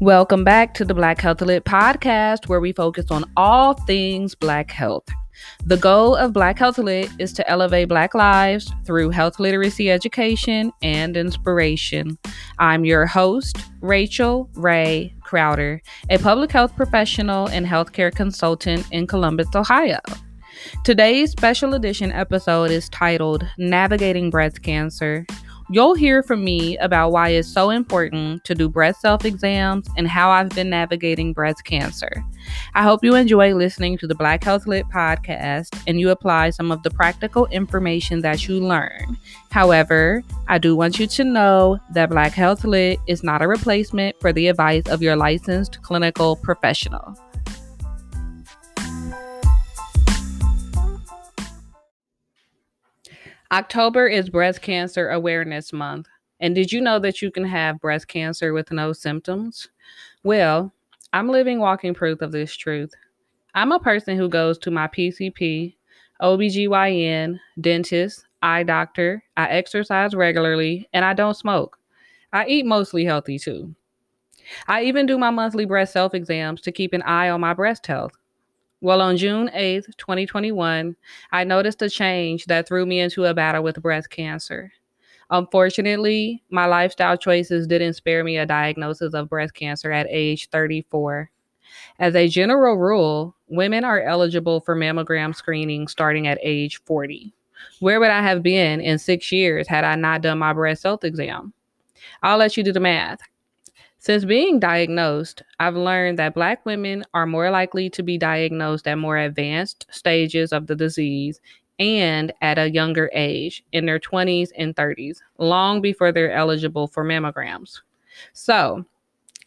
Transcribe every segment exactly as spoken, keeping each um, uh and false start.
Welcome back to the Black Health Lit podcast, where we focus on all things Black health. The goal of Black Health Lit is to elevate Black lives through health literacy education and inspiration. I'm your host, Rachel Ray Crowder, a public health professional and healthcare consultant in Columbus, Ohio. Today's special edition episode is titled Navigating Breast Cancer. You'll hear from me about why it's so important to do breast self-exams and how I've been navigating breast cancer. I hope you enjoy listening to the Black Health Lit podcast and you apply some of the practical information that you learn. However, I do want you to know that Black Health Lit is not a replacement for the advice of your licensed clinical professional. October is Breast Cancer Awareness Month, and did you know that you can have breast cancer with no symptoms? Well, I'm living walking proof of this truth. I'm a person who goes to my P C P, O B G Y N, dentist, eye doctor, I exercise regularly, and I don't smoke. I eat mostly healthy too. I even do my monthly breast self-exams to keep an eye on my breast health. Well, on June eighth, twenty twenty-one, I noticed a change that threw me into a battle with breast cancer. Unfortunately, my lifestyle choices didn't spare me a diagnosis of breast cancer at age thirty-four. As a general rule, women are eligible for mammogram screening starting at age forty. Where would I have been in six years had I not done my breast health exam? I'll let you do the math. Since being diagnosed, I've learned that Black women are more likely to be diagnosed at more advanced stages of the disease and at a younger age, in their twenties and thirties, long before they're eligible for mammograms. So,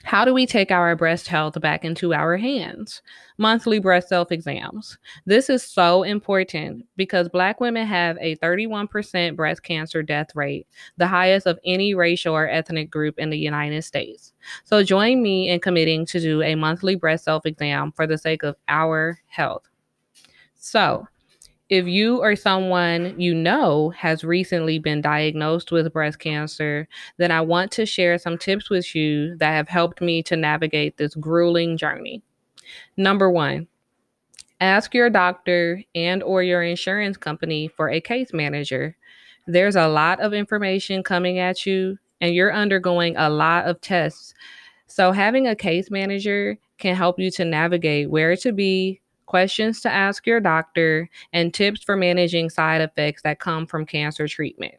how do we take our breast health back into our hands? Monthly breast self-exams. This is so important because Black women have a thirty-one percent breast cancer death rate, the highest of any racial or ethnic group in the United States. So join me in committing to do a monthly breast self-exam for the sake of our health. So, if you or someone you know has recently been diagnosed with breast cancer, then I want to share some tips with you that have helped me to navigate this grueling journey. Number one, ask your doctor and or your insurance company for a case manager. There's a lot of information coming at you and you're undergoing a lot of tests. So having a case manager can help you to navigate where to be, questions to ask your doctor, and tips for managing side effects that come from cancer treatment.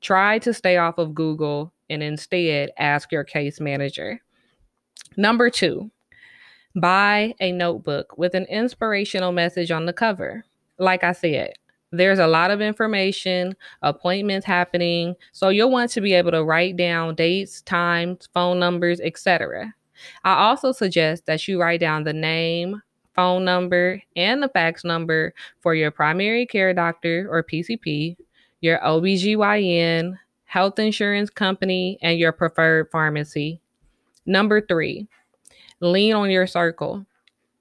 Try to stay off of Google and instead ask your case manager. Number two, buy a notebook with an inspirational message on the cover. Like I said, there's a lot of information, appointments happening, so you'll want to be able to write down dates, times, phone numbers, et cetera. I also suggest that you write down the name, phone number, and the fax number for your primary care doctor or P C P, your O B G Y N, health insurance company, and your preferred pharmacy. Number three, lean on your circle.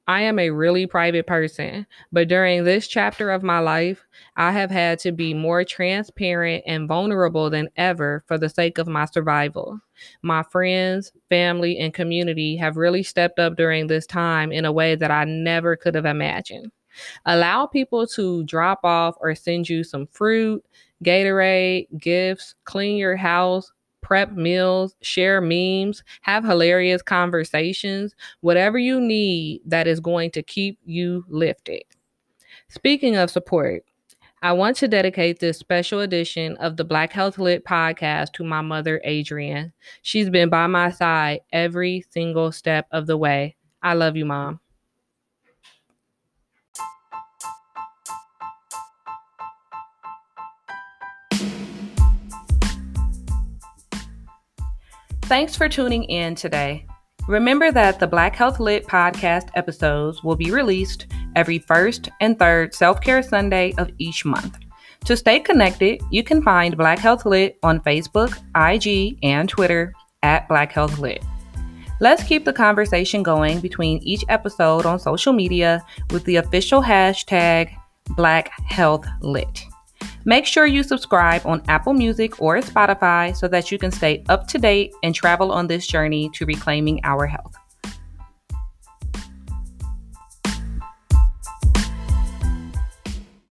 I am a really private person, but during this chapter of my life, I have had to be more transparent and vulnerable than ever for the sake of my survival. My friends, family, and community have really stepped up during this time in a way that I never could have imagined. Allow people to drop off or send you some fruit, Gatorade, gifts, clean your house, prep meals, share memes, have hilarious conversations, whatever you need that is going to keep you lifted. Speaking of support, I want to dedicate this special edition of the Black Health Lit podcast to my mother, Adrienne. She's been by my side every single step of the way. I love you, Mom. Thanks for tuning in today. Remember that the Black Health Lit podcast episodes will be released every first and third Self-Care Sunday of each month. To stay connected, you can find Black Health Lit on Facebook, I G, and Twitter at Black Health Lit. Let's keep the conversation going between each episode on social media with the official hashtag Black Health Lit. Make sure you subscribe on Apple Music or Spotify so that you can stay up to date and travel on this journey to reclaiming our health.